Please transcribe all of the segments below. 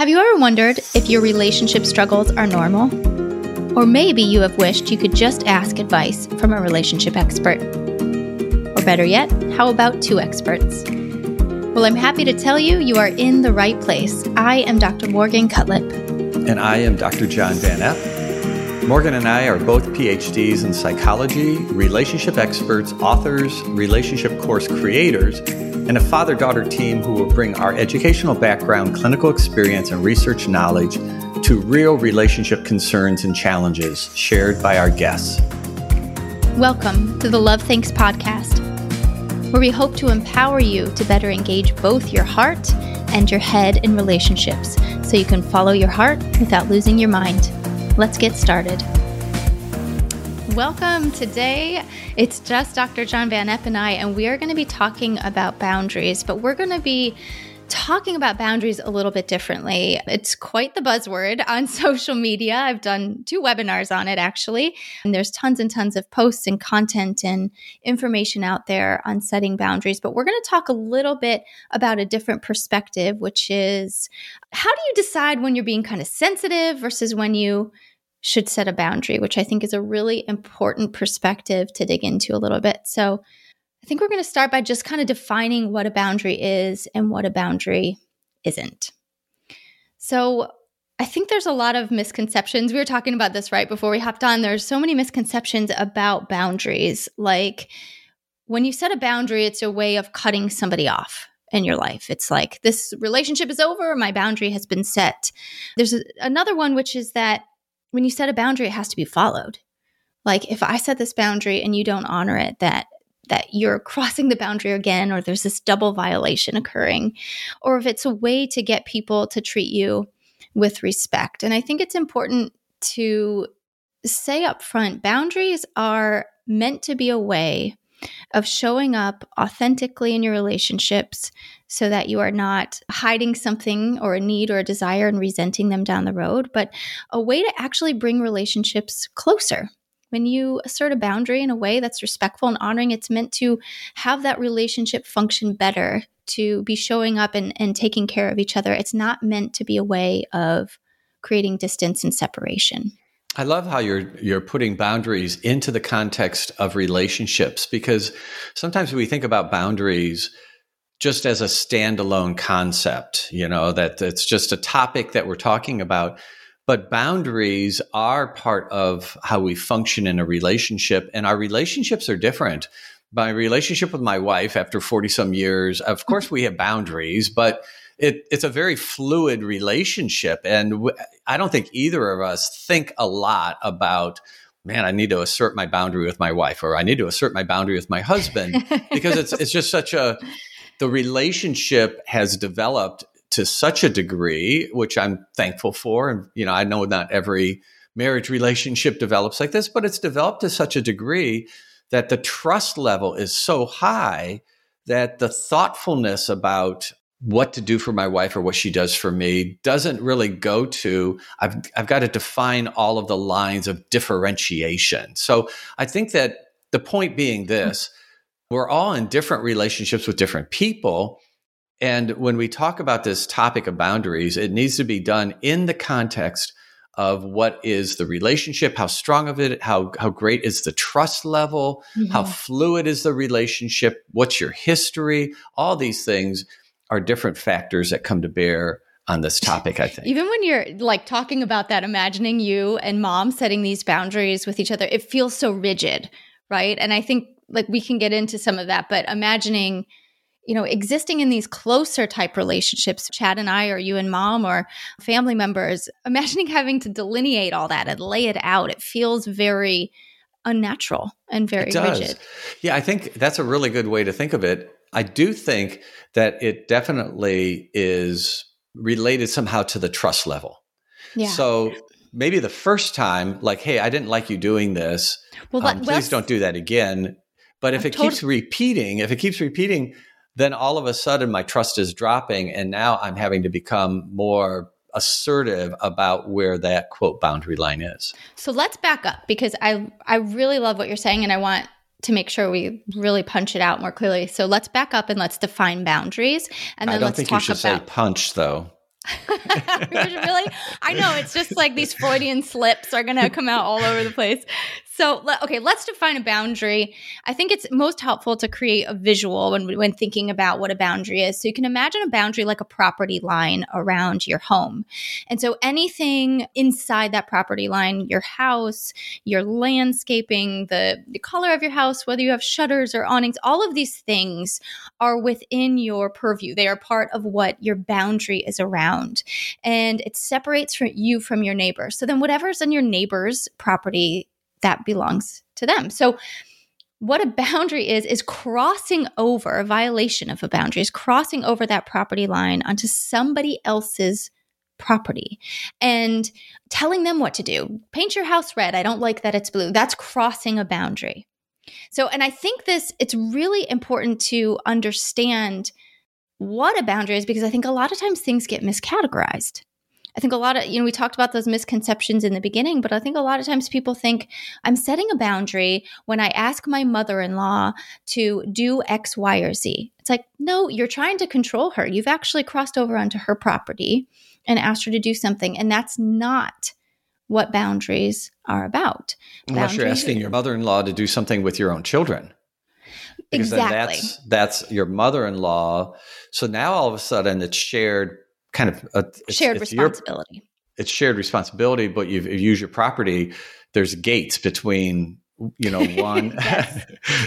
Have you ever wondered if your relationship struggles are normal? Or maybe you have wished you could just ask advice from a relationship expert. Or better yet, how about two experts? Well, I'm happy to tell you, you are in the right place. I am Dr. Morgan Cutlip. And I am Dr. John Van Epp. Morgan and I are both PhDs in psychology, relationship experts, authors, relationship course creators, and a father-daughter team who will bring our educational background, clinical experience, and research knowledge to real relationship concerns and challenges shared by our guests. Welcome to the Love Thanks Podcast, where we hope to empower you to better engage both your heart and your head in relationships so you can follow your heart without losing your mind. Let's get started. Welcome. Today, it's just Dr. John Van Epp and I, and we are going to be talking about boundaries, but we're going to be talking about boundaries a little bit differently. It's quite the buzzword on social media. I've done 2 webinars on it, actually, and there's tons and tons of posts and content and information out there on setting boundaries, but we're going to talk a little bit about a different perspective, which is how do you decide when you're being kind of sensitive versus when you should set a boundary, which I think is a really important perspective to dig into a little bit. So I think we're going to start by just kind of defining what a boundary is and what a boundary isn't. So I think there's a lot of misconceptions. We were talking about this right before we hopped on. There's so many misconceptions about boundaries. Like when you set a boundary, it's a way of cutting somebody off in your life. It's like, this relationship is over. My boundary has been set. There's another one, which is that when you set a boundary, it has to be followed. Like if I set this boundary and you don't honor it, that you're crossing the boundary again, or there's this double violation occurring, or if it's a way to get people to treat you with respect. And I think it's important to say up front, boundaries are meant to be a way of showing up authentically in your relationships so that you are not hiding something or a need or a desire and resenting them down the road, but a way to actually bring relationships closer. When you assert a boundary in a way that's respectful and honoring, it's meant to have that relationship function better, to be showing up and taking care of each other. It's not meant to be a way of creating distance and separation. I love how you're putting boundaries into the context of relationships, because sometimes we think about boundaries just as a standalone concept, you know, that it's just a topic that we're talking about. But boundaries are part of how we function in a relationship, and our relationships are different. My relationship with my wife after 40 some years, of course we have boundaries, but it's a very fluid relationship. And I don't think either of us think a lot about, man, I need to assert my boundary with my wife, or I need to assert my boundary with my husband, because it's just such the relationship has developed to such a degree, which I'm thankful for. And, you know, I know not every marriage relationship develops like this, but it's developed to such a degree that the trust level is so high that the thoughtfulness about what to do for my wife or what she does for me doesn't really go to, I've got to define all of the lines of differentiation. So I think that the point being this, we're all in different relationships with different people. And when we talk about this topic of boundaries, it needs to be done in the context of what is the relationship, how strong of it, how great is the trust level, how fluid is the relationship, what's your history, all these things are different factors that come to bear on this topic, I think. Even when you're like talking about that, imagining you and mom setting these boundaries with each other, it feels so rigid, right? And I think like we can get into some of that, but imagining, you know, existing in these closer type relationships, Chad and I, or you and mom, or family members, imagining having to delineate all that and lay it out, it feels very unnatural and very rigid. Yeah, I think that's a really good way to think of it. I do think that it definitely is related somehow to the trust level. Yeah. So maybe the first time, like, hey, I didn't like you doing this. Well, please don't do that again. But if it keeps repeating, then all of a sudden my trust is dropping. And now I'm having to become more assertive about where that quote boundary line is. So let's back up, because I really love what you're saying, and I want to make sure we really punch it out more clearly. So let's back up and let's define boundaries. And then let's talk about. I don't think you should say punch, though. Really? I know. It's just like these Freudian slips are going to come out all over the place. So, okay, let's define a boundary. I think it's most helpful to create a visual when thinking about what a boundary is. So you can imagine a boundary like a property line around your home. And so anything inside that property line, your house, your landscaping, the color of your house, whether you have shutters or awnings, all of these things are within your purview. They are part of what your boundary is around. And it separates you from your neighbor. So then whatever's in your neighbor's property, that belongs to them. So what a boundary is crossing over, a violation of a boundary is crossing over that property line onto somebody else's property and telling them what to do. Paint your house red. I don't like that it's blue. That's crossing a boundary. So, and I think it's really important to understand what a boundary is, because I think a lot of times things get miscategorized. I think a lot of, we talked about those misconceptions in the beginning, but I think a lot of times people think I'm setting a boundary when I ask my mother-in-law to do X, Y, or Z. It's like, no, you're trying to control her. You've actually crossed over onto her property and asked her to do something. And that's not what boundaries are about. Unless you're asking your mother-in-law to do something with your own children. Because exactly. Then that's your mother-in-law. So now all of a sudden it's shared. It's responsibility. It's shared responsibility, but you use your property. There's gates between, one.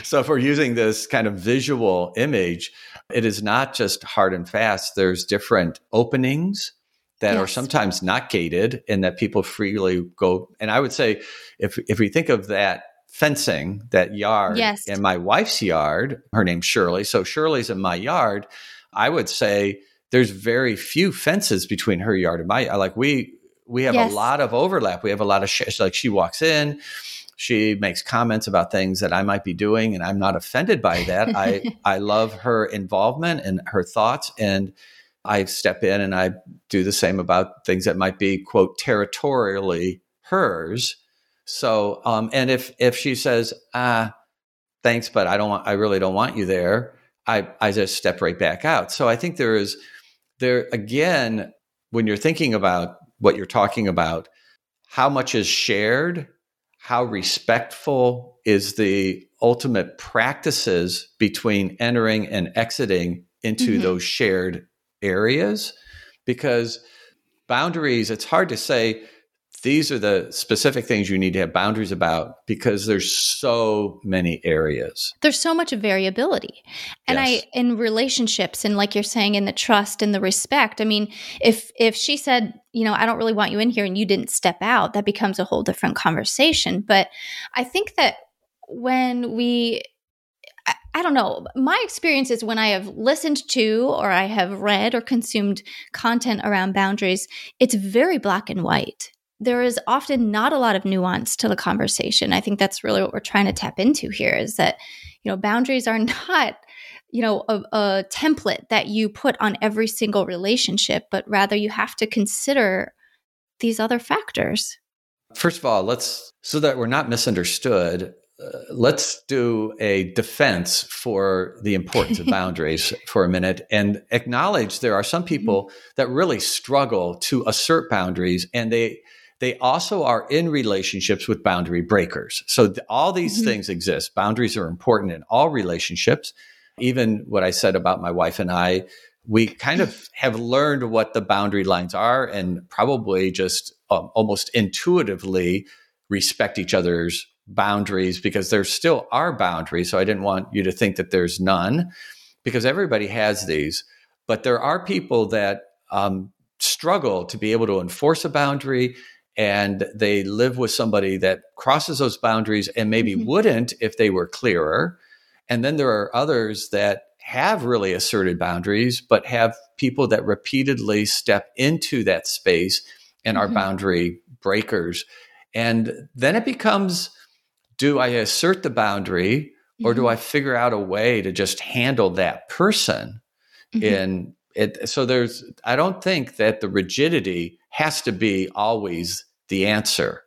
So if we're using this kind of visual image, it is not just hard and fast. There's different openings that are sometimes not gated and that people freely go. And I would say if we think of that fencing, that yard in my wife's yard, her name's Shirley. So Shirley's in my yard. I would say, there's very few fences between her yard and my yard. Like we have a lot of overlap. We have a lot of she walks in, she makes comments about things that I might be doing, and I'm not offended by that. I love her involvement and her thoughts, and I step in and I do the same about things that might be, quote, territorially hers. So, and if she says, thanks, but I really don't want you there, I just step right back out. So I think there again, when you're thinking about what you're talking about, how much is shared, how respectful is the ultimate practices between entering and exiting into those shared areas? Because boundaries, it's hard to say these are the specific things you need to have boundaries about, because there's so many areas. There's so much variability. And in relationships, and like you're saying, in the trust and the respect, I mean, if she said, I don't really want you in here, and you didn't step out, that becomes a whole different conversation. But I think that when I don't know. My experience is when I have listened to or I have read or consumed content around boundaries, it's very black and white. There is often not a lot of nuance to the conversation. I think that's really what we're trying to tap into here, is that, boundaries are not, a template that you put on every single relationship, but rather you have to consider these other factors. First of all, so that we're not misunderstood, let's do a defense for the importance of boundaries for a minute, and acknowledge there are some people that really struggle to assert boundaries, and they also are in relationships with boundary breakers. So all these things exist. Boundaries are important in all relationships. Even what I said about my wife and I, we kind of have learned what the boundary lines are, and probably just almost intuitively respect each other's boundaries, because there still are boundaries. So I didn't want you to think that there's none, because everybody has these. But there are people that struggle to be able to enforce a boundary, and they live with somebody that crosses those boundaries and maybe wouldn't if they were clearer. And then there are others that have really asserted boundaries, but have people that repeatedly step into that space and are boundary breakers. And then it becomes, do I assert the boundary, or do I figure out a way to just handle that person? And so I don't think that the rigidity has to be always the answer,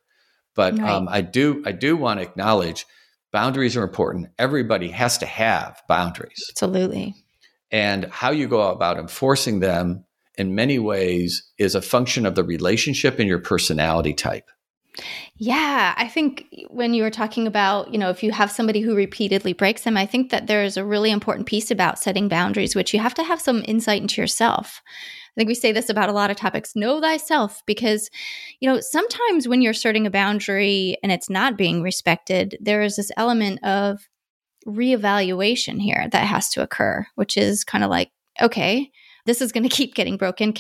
but I do want to acknowledge boundaries are important. Everybody has to have boundaries. Absolutely. And how you go about enforcing them in many ways is a function of the relationship and your personality type. Yeah, I think when you were talking about, you know, if you have somebody who repeatedly breaks them, I think that there is a really important piece about setting boundaries, which you have to have some insight into yourself. I think we say this about a lot of topics, know thyself, because, you know, sometimes when you're asserting a boundary and it's not being respected, there is this element of reevaluation here that has to occur, which is kind of like, okay, this is going to keep getting broken.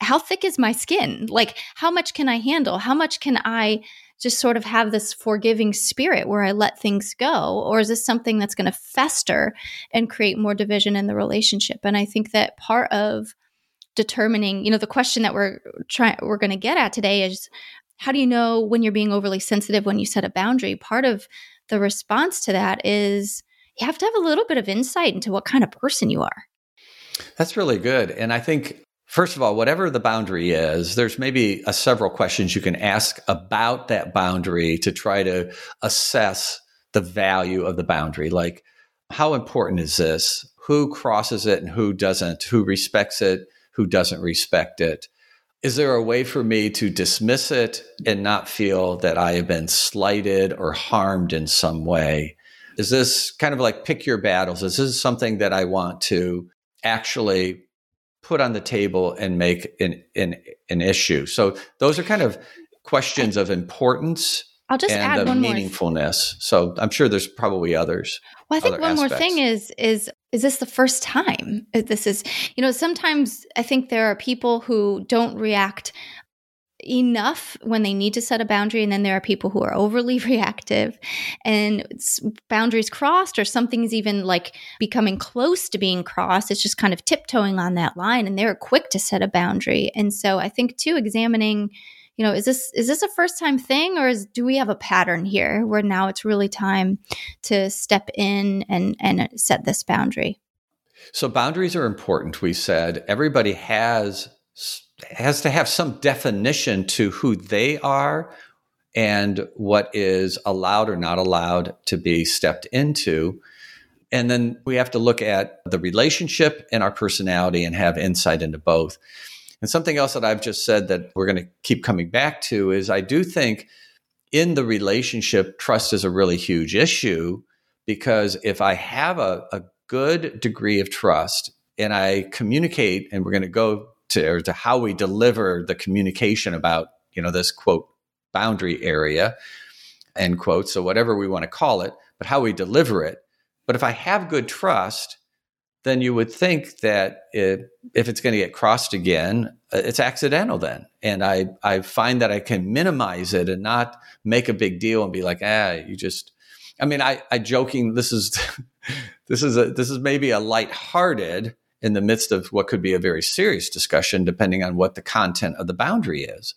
How thick is my skin? Like, how much can I handle? How much can I just sort of have this forgiving spirit where I let things go? Or is this something that's going to fester and create more division in the relationship? And I think that part of determining, you know, the question that we're going to get at today is, how do you know when you're being overly sensitive when you set a boundary? Part of the response to that is you have to have a little bit of insight into what kind of person you are. That's really good. And I think, first of all, whatever the boundary is, there's maybe several questions you can ask about that boundary to try to assess the value of the boundary. Like, how important is this? Who crosses it and who doesn't? Who respects it? Who doesn't respect it? Is there a way for me to dismiss it and not feel that I have been slighted or harmed in some way? Is this kind of like pick your battles? Is this something that I want to actually put on the table and make an issue? So those are kind of questions of importance. I'll just add one more. Meaningfulness. So I'm sure there's probably others. Well, I think one aspects. More thing is this the first time? This is, you know, sometimes I think there are people who don't react enough when they need to set a boundary. And then there are people who are overly reactive and it's boundaries crossed, or something's even like becoming close to being crossed. It's just kind of tiptoeing on that line and they're quick to set a boundary. And so I think too, examining, you know, is this a first time thing, or do we have a pattern here where now it's really time to step in and set this boundary? So boundaries are important. We said everybody has to have some definition to who they are and what is allowed or not allowed to be stepped into. And then we have to look at the relationship and our personality and have insight into both. And something else that I've just said that we're going to keep coming back to is I do think in the relationship, trust is a really huge issue, because if I have a good degree of trust and I communicate, and we're going to go to how we deliver the communication about, you know, this quote boundary area, end quote. So whatever we want to call it, but how we deliver it. But if I have good trust, then you would think that if it's going to get crossed again, it's accidental then. And I find that I can minimize it and not make a big deal and be like, I joking, this is maybe a lighthearted in the midst of what could be a very serious discussion, depending on what the content of the boundary is.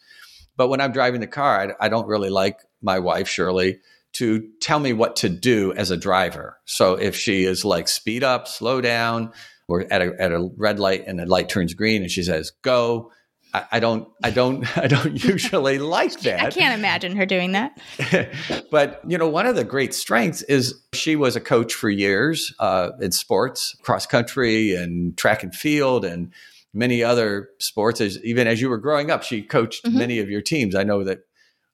But when I'm driving the car, I don't really like my wife, Shirley, to tell me what to do as a driver. So if she is like, speed up, slow down, or at a red light and the light turns green and she says, go, I don't usually like that. I can't imagine her doing that. But, you know, one of the great strengths is she was a coach for years in sports, cross country and track and field and many other sports. Even as you were growing up, she coached many of your teams. I know that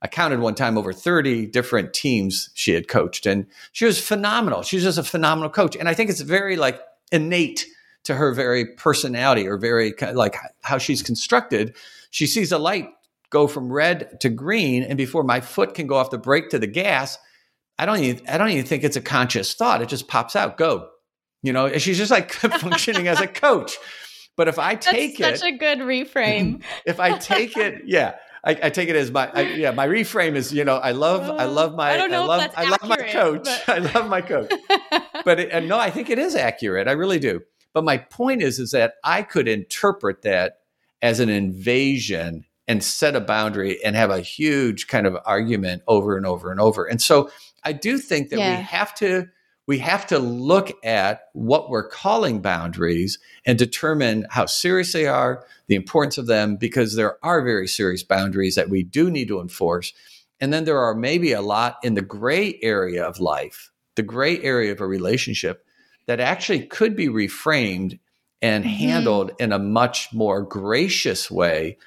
I counted one time over 30 different teams she had coached, and she was phenomenal. She was just a phenomenal coach. And I think it's very like innate to her very personality, or very like how she's constructed. She sees a light go from red to green, and before my foot can go off the brake to the gas, I don't even think it's a conscious thought. It just pops out, go, you know, and she's just like functioning as a coach. But if I take That's such a good reframe. If I take it, yeah. I take it as my reframe is, you know, I love my coach, but no, I think it is accurate. I really do. But my point is that I could interpret that as an invasion and set a boundary and have a huge kind of argument over and over and over. And so I do think that we have to look at what we're calling boundaries and determine how serious they are, the importance of them, because there are very serious boundaries that we do need to enforce. And then there are maybe a lot in the gray area of life, the gray area of a relationship that actually could be reframed and handled in a much more gracious way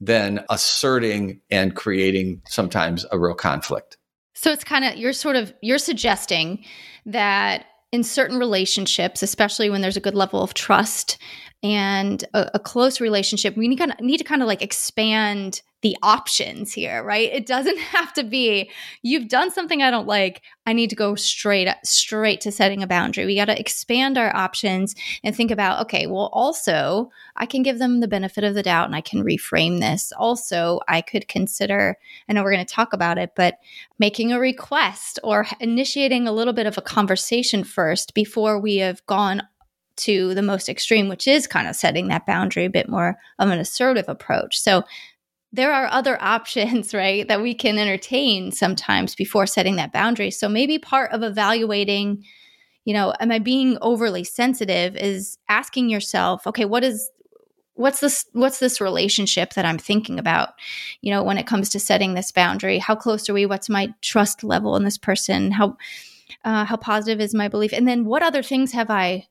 than asserting and creating sometimes a real conflict. So it's kind of, you're suggesting that in certain relationships, especially when there's a good level of trust and a close relationship, we need to expand the options here, right? It doesn't have to be, you've done something I don't like, I need to go straight to setting a boundary. We got to expand our options and think about, okay, well, also, I can give them the benefit of the doubt and I can reframe this. Also, I could consider, I know we're going to talk about it, but making a request or initiating a little bit of a conversation first before we have gone to the most extreme, which is kind of setting that boundary, a bit more of an assertive approach. So there are other options, right, that we can entertain sometimes before setting that boundary. So maybe part of evaluating, am I being overly sensitive, is asking yourself, okay, what's this relationship that I'm thinking about? When it comes to setting this boundary, how close are we? What's my trust level in this person? How positive is my belief? And then what other things have I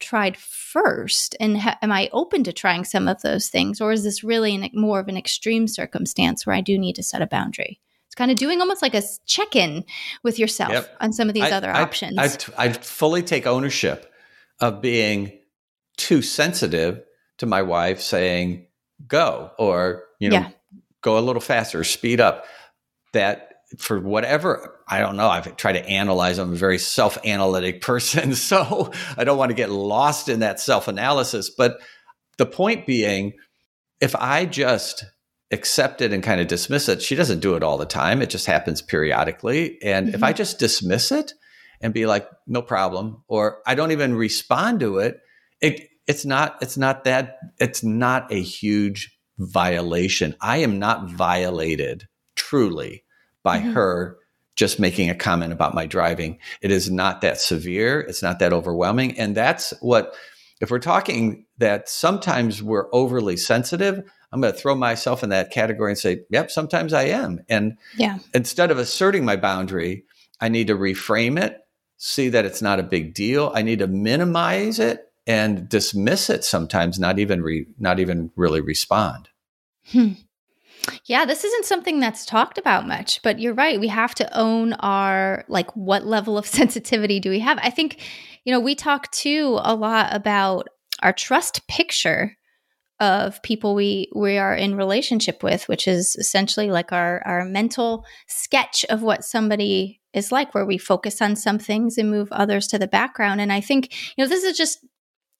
tried first, and am I open to trying some of those things, or is this really more of an extreme circumstance where I do need to set a boundary? It's kind of doing almost like a check-in with yourself on some of these other options. I fully take ownership of being too sensitive to my wife saying go, or go a little faster, speed up. That for whatever, I don't know, I've tried to analyze. I'm a very self-analytic person, so I don't want to get lost in that self-analysis. But the point being, if I just accept it and kind of dismiss it, she doesn't do it all the time. It just happens periodically. And if I just dismiss it and be like, no problem, or I don't even respond to it, it's not a huge violation. I am not violated truly by her just making a comment about my driving. It is not that severe. It's not that overwhelming. And that's what, if we're talking that sometimes we're overly sensitive, I'm going to throw myself in that category and say, yep, sometimes I am. And instead of asserting my boundary, I need to reframe it, see that it's not a big deal. I need to minimize it and dismiss it sometimes, not even really respond. Yeah, this isn't something that's talked about much, but you're right. We have to own our, what level of sensitivity do we have? I think, we talk too a lot about our trust picture of people we are in relationship with, which is essentially like our mental sketch of what somebody is like, where we focus on some things and move others to the background. And I think, this is just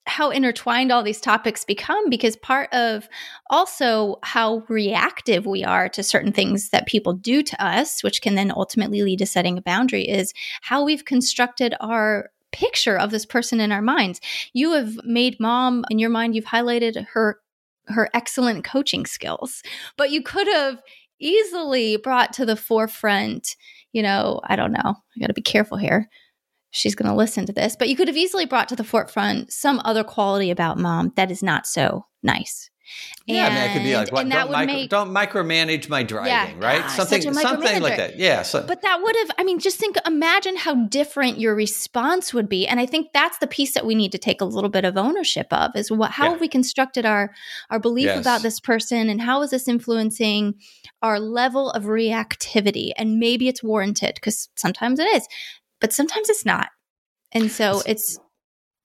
how intertwined all these topics become, because part of also how reactive we are to certain things that people do to us, which can then ultimately lead to setting a boundary, is how we've constructed our picture of this person in our minds. You have made mom, in your mind, you've highlighted her excellent coaching skills, but you could have easily brought to the forefront, I don't know, I got to be careful here, she's going to listen to this, but you could have easily brought to the forefront some other quality about mom that is not so nice. Yeah, and I could be like, don't micromanage my driving, right? Something like that. Yeah. So. But that would have, imagine how different your response would be. And I think that's the piece that we need to take a little bit of ownership of, is how have we constructed our belief about this person, and how is this influencing our level of reactivity? And maybe it's warranted, because sometimes it is, but sometimes it's not. And so it's...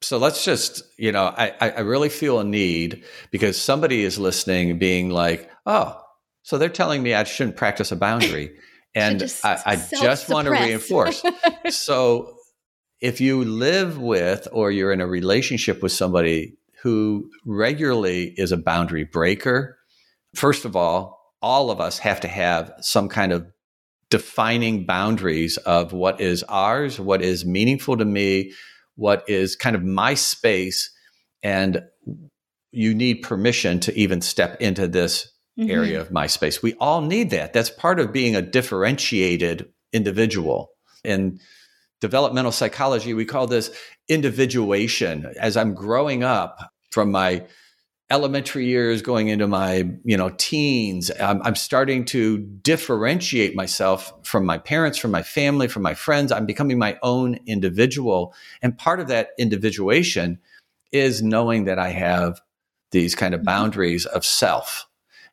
So let's just, I really feel a need, because somebody is listening being like, oh, so they're telling me I shouldn't practice a boundary. And I just want to reinforce. So if you live with, or you're in a relationship with somebody who regularly is a boundary breaker, first of all of us have to have some kind of defining boundaries of what is ours, what is meaningful to me, what is kind of my space, and you need permission to even step into this area of my space. We all need that. That's part of being a differentiated individual. In developmental psychology, we call this individuation. As I'm growing up from my elementary years going into my teens, I'm starting to differentiate myself from my parents, from my family, from my friends. I'm becoming my own individual. And part of that individuation is knowing that I have these kind of boundaries of self.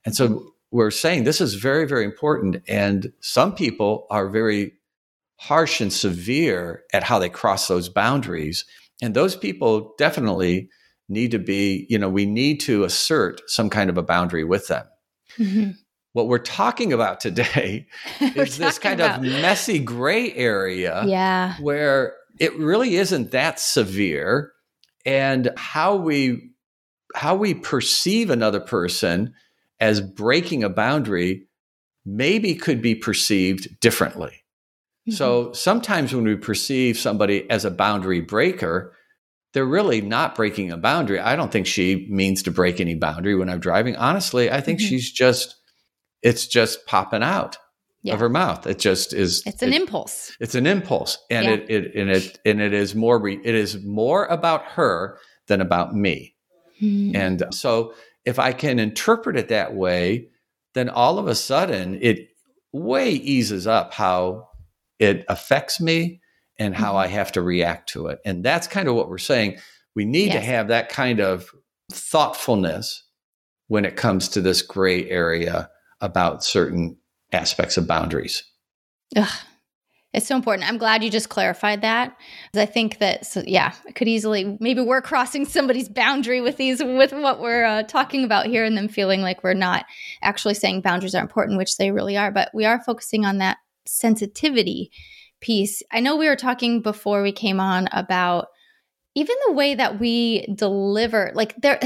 And so we're saying this is very, very important. And some people are very harsh and severe at how they cross those boundaries. And those people definitely need to be, you know, we need to assert some kind of a boundary with them. Mm-hmm. What we're talking about today is this kind of messy gray area where it really isn't that severe, and how we perceive another person as breaking a boundary maybe could be perceived differently. Mm-hmm. So sometimes when we perceive somebody as a boundary breaker, they're really not breaking a boundary. I don't think she means to break any boundary when I'm driving. Honestly, I think she's just, it's just popping out of her mouth. It just is. It's an impulse. It's an impulse. And it is more about her than about me. Mm-hmm. And so if I can interpret it that way, then all of a sudden it way eases up how it affects me and how I have to react to it. And that's kind of what we're saying. We need to have that kind of thoughtfulness when it comes to this gray area about certain aspects of boundaries. Ugh. It's so important. I'm glad you just clarified that. I think that, it could easily, maybe we're crossing somebody's boundary with what we're talking about here, and them feeling like we're not actually saying boundaries are important, which they really are. But we are focusing on that sensitivity piece. I know we were talking before we came on about even the way that we deliver, like there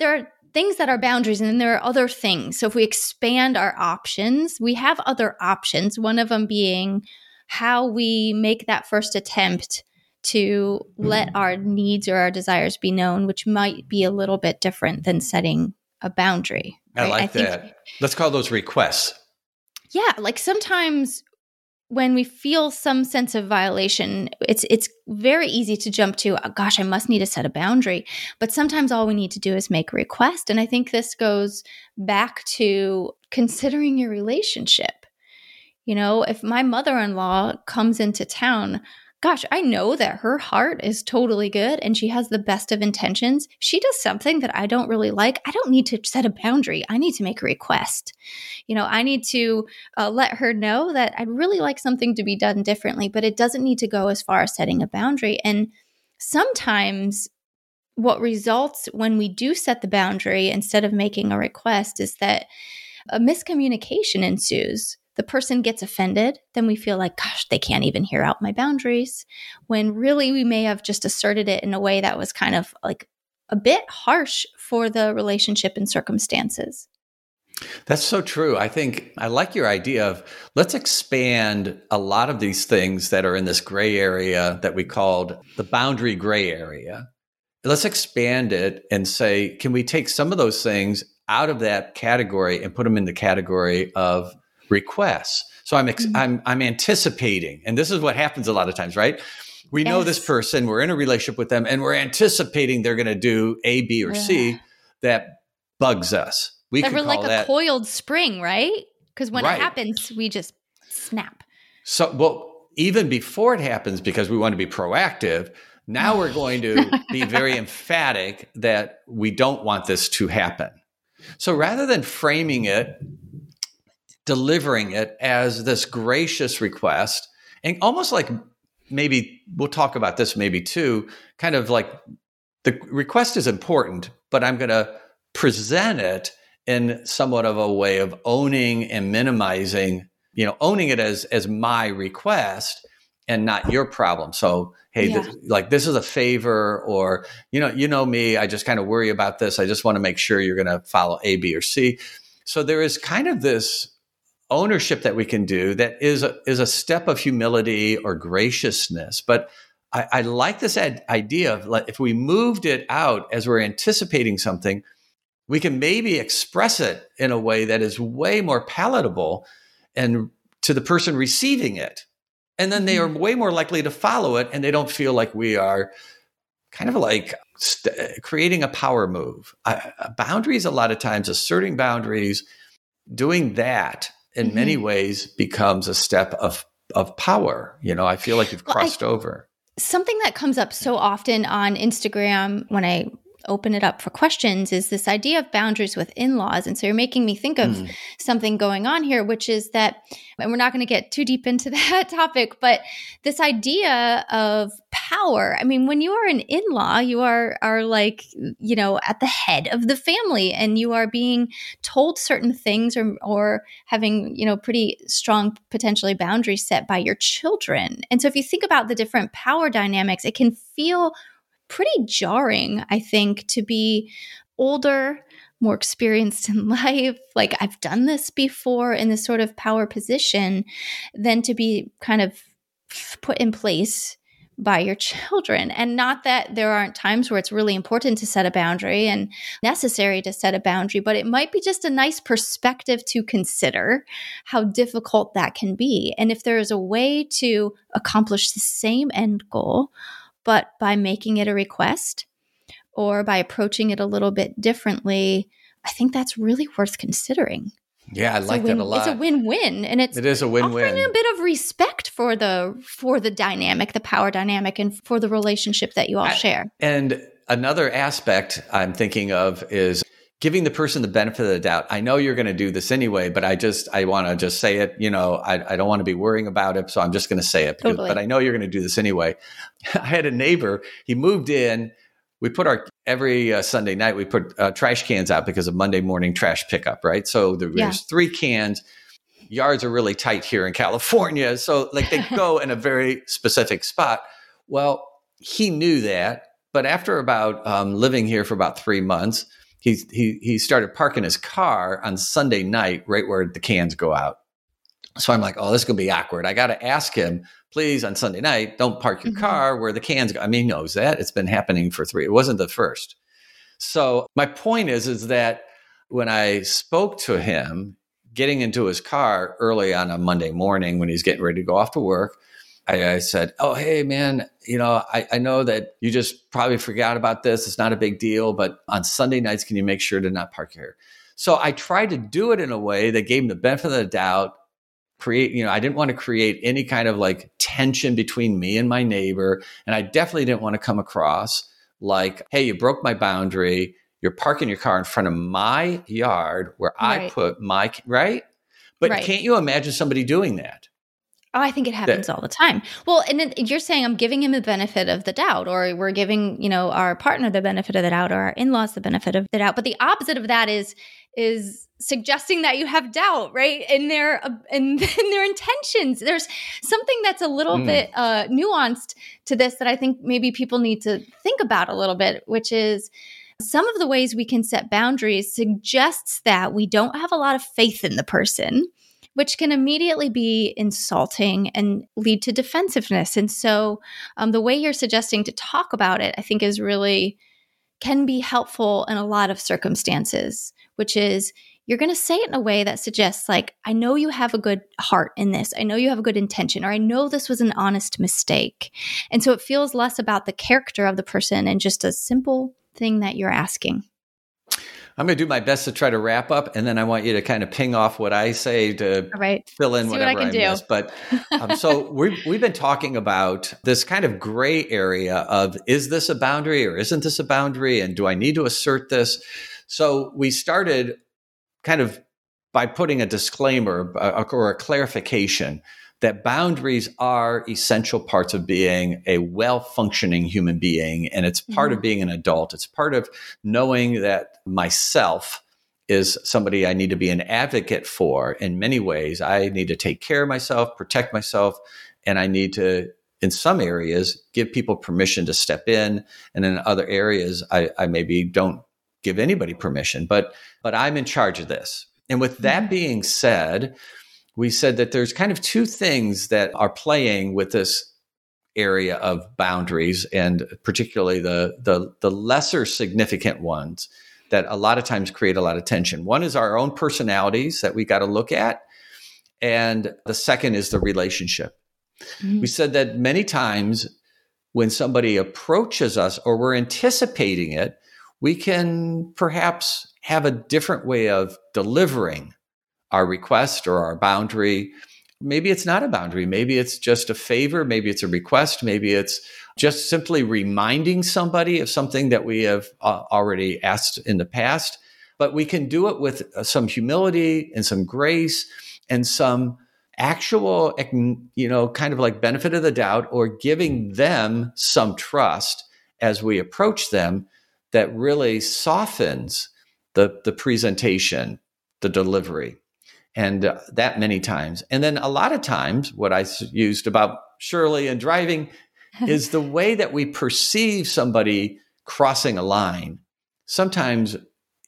are things that are boundaries, and then there are other things. So if we expand our options, we have other options, one of them being how we make that first attempt to let our needs or our desires be known, which might be a little bit different than setting a boundary. Right? I think that. Let's call those requests. Yeah. Like sometimes when we feel some sense of violation, it's very easy to jump to, oh, gosh, I must need to set a boundary. But sometimes all we need to do is make a request. And I think this goes back to considering your relationship. You know, if my mother-in-law comes into town, gosh, I know that her heart is totally good and she has the best of intentions. She does something that I don't really like. I don't need to set a boundary. I need to make a request. You know, I need to let her know that I'd really like something to be done differently, but it doesn't need to go as far as setting a boundary. And sometimes what results when we do set the boundary instead of making a request is that a miscommunication ensues. The person gets offended, then we feel like, gosh, they can't even hear out my boundaries, when really we may have just asserted it in a way that was kind of like a bit harsh for the relationship and circumstances. That's so true. I think I like your idea of let's expand a lot of these things that are in this gray area that we called the boundary gray area. Let's expand it and say, can we take some of those things out of that category and put them in the category of requests? So I'm anticipating, and this is what happens a lot of times, right? We know this person, we're in a relationship with them, and we're anticipating they're going to do A, B, or C. That bugs us. We could call like that a coiled spring, right? Because when it happens, we just snap. So, well, even before it happens, because we want to be proactive, now we're going to be very emphatic that we don't want this to happen. So rather than framing it, delivering it as this gracious request, and almost like, maybe we'll talk about this maybe too, kind of like the request is important, but I'm going to present it in somewhat of a way of owning and minimizing, you know, owning it as my request and not your problem. So, hey, this is a favor, or, you know me, I just kind of worry about this. I just want to make sure you're going to follow A, B, or C. So there is kind of this ownership that we can do that is a step of humility or graciousness. But I like this idea of, like, if we moved it out as we're anticipating something, we can maybe express it in a way that is way more palatable and to the person receiving it. And then they are way more likely to follow it, and they don't feel like we are kind of like creating a power move. Boundaries, a lot of times, asserting boundaries, doing that in many ways becomes a step of power. You know, I feel like you've crossed over. Something that comes up so often on Instagram when I open it up for questions is this idea of boundaries with in-laws. And so you're making me think of something going on here, which is that, and we're not going to get too deep into that topic, but this idea of power. I mean, when you are an in-law, you are like, you know, at the head of the family, and you are being told certain things or having, you know, pretty strong potentially boundaries set by your children. And so if you think about the different power dynamics, it can feel pretty jarring, I think, to be older, more experienced in life, like I've done this before in this sort of power position, than to be kind of put in place by your children. And not that there aren't times where it's really important to set a boundary and necessary to set a boundary, but it might be just a nice perspective to consider how difficult that can be. And if there is a way to accomplish the same end goal, but by making it a request or by approaching it a little bit differently, I think that's really worth considering. Yeah, I like that a lot. It's a win-win, and it is a win-win. Offering a bit of respect for the dynamic, the power dynamic, and for the relationship that you all share. And another aspect I'm thinking of is giving the person the benefit of the doubt. I know you're going to do this anyway, but I want to just say it. You know, I don't want to be worrying about it, so I'm just going to say it. Totally. But I know you're going to do this anyway. I had a neighbor. He moved in. We put every Sunday night, we put trash cans out because of Monday morning trash pickup, right? So there's 3 cans. Yards are really tight here in California. So like they go in a very specific spot. Well, he knew that. But after about living here for about 3 months, he started parking his car on Sunday night right where the cans go out. So I'm like, oh, this is going to be awkward. I got to ask him, please, on Sunday night, don't park your car where the cans go. I mean, he knows that. It's been happening for 3. It wasn't the first. So my point is that when I spoke to him, getting into his car early on a Monday morning when he's getting ready to go off to work, I said, oh, hey, man, you know, I know that you just probably forgot about this. It's not a big deal. But on Sunday nights, can you make sure to not park here? So I tried to do it in a way that gave him the benefit of the doubt. I didn't want to create any kind of like tension between me and my neighbor. And I definitely didn't want to come across like, hey, you broke my boundary. You're parking your car in front of my yard where I put my, right? But can't you imagine somebody doing that? Oh, I think it happens all the time. Well, and you're saying I'm giving him the benefit of the doubt, or we're giving, you know, our partner the benefit of the doubt, or our in-laws the benefit of the doubt. But the opposite of that is suggesting that you have doubt, right? In their intentions. There's something that's a little bit nuanced to this that I think maybe people need to think about a little bit, which is some of the ways we can set boundaries suggests that we don't have a lot of faith in the person, which can immediately be insulting and lead to defensiveness. And so the way you're suggesting to talk about it, I think is really, can be helpful in a lot of circumstances, which is you're going to say it in a way that suggests like, I know you have a good heart in this. I know you have a good intention, or I know this was an honest mistake. And so it feels less about the character of the person and just a simple thing that you're asking. I'm going to do my best to try to wrap up, and then I want you to kind of ping off what I say to fill in whatever I miss. But so we've been talking about this kind of gray area of, is this a boundary or isn't this a boundary? And do I need to assert this? So we started kind of by putting a disclaimer or a clarification that boundaries are essential parts of being a well-functioning human being. And it's part of being an adult. It's part of knowing that myself is somebody I need to be an advocate for in many ways. I need to take care of myself, protect myself, and I need to, in some areas, give people permission to step in. And in other areas, I maybe don't give anybody permission, but I'm in charge of this. And with that being said, we said that there's kind of 2 things that are playing with this area of boundaries, and particularly the lesser significant ones that a lot of times create a lot of tension. One is our own personalities that we got to look at. And the second is the relationship. We said that many times when somebody approaches us or we're anticipating it, we can perhaps have a different way of delivering our request or our boundary, maybe it's not a boundary. Maybe it's just a favor. Maybe it's a request. Maybe it's just simply reminding somebody of something that we have already asked in the past. But we can do it with some humility and some grace and some actual, kind of like benefit of the doubt, or giving them some trust as we approach them, that really softens the presentation, the delivery, and that many times. And then a lot of times what I used about Shirley and driving is the way that we perceive somebody crossing a line. Sometimes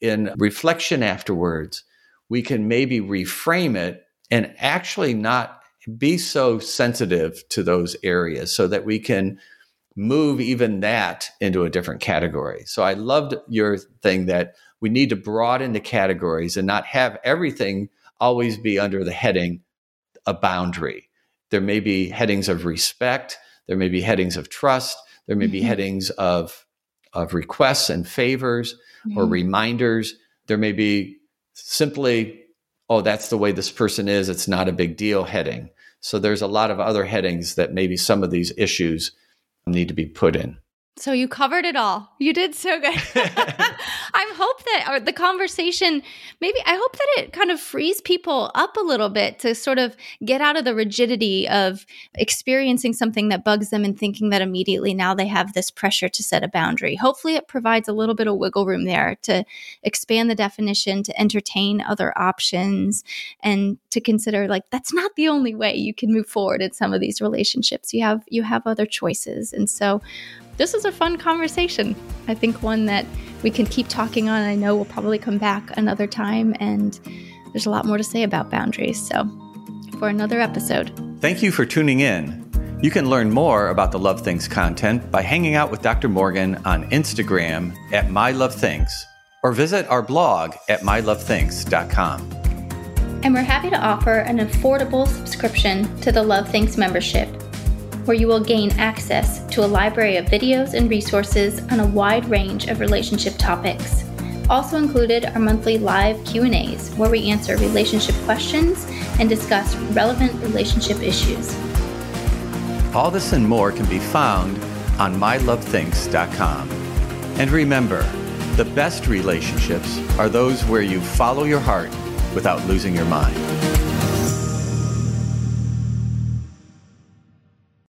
in reflection afterwards, we can maybe reframe it and actually not be so sensitive to those areas, so that we can move even that into a different category. So I loved your thing that we need to broaden the categories and not have everything always be under the heading, a boundary. There may be headings of respect. There may be headings of trust. There may be headings of requests and favors or reminders. There may be simply, oh, that's the way this person is. It's not a big deal heading. So there's a lot of other headings that maybe some of these issues need to be put in. So you covered it all. You did so good. I hope that the conversation, I hope that it kind of frees people up a little bit to sort of get out of the rigidity of experiencing something that bugs them and thinking that immediately now they have this pressure to set a boundary. Hopefully it provides a little bit of wiggle room there to expand the definition, to entertain other options, and to consider like, that's not the only way you can move forward in some of these relationships. You have other choices. And so this is a fun conversation. I think one that we can keep talking on. I know we'll probably come back another time, and there's a lot more to say about boundaries. So for another episode. Thank you for tuning in. You can learn more about the Love Thanks content by hanging out with Dr. Morgan on Instagram at mylovethanks, or visit our blog at mylovethanks.com. And we're happy to offer an affordable subscription to the Love Thanks membership, where you will gain access to a library of videos and resources on a wide range of relationship topics. Also included are monthly live Q&As, where we answer relationship questions and discuss relevant relationship issues. All this and more can be found on mylovethinks.com. And remember, the best relationships are those where you follow your heart without losing your mind.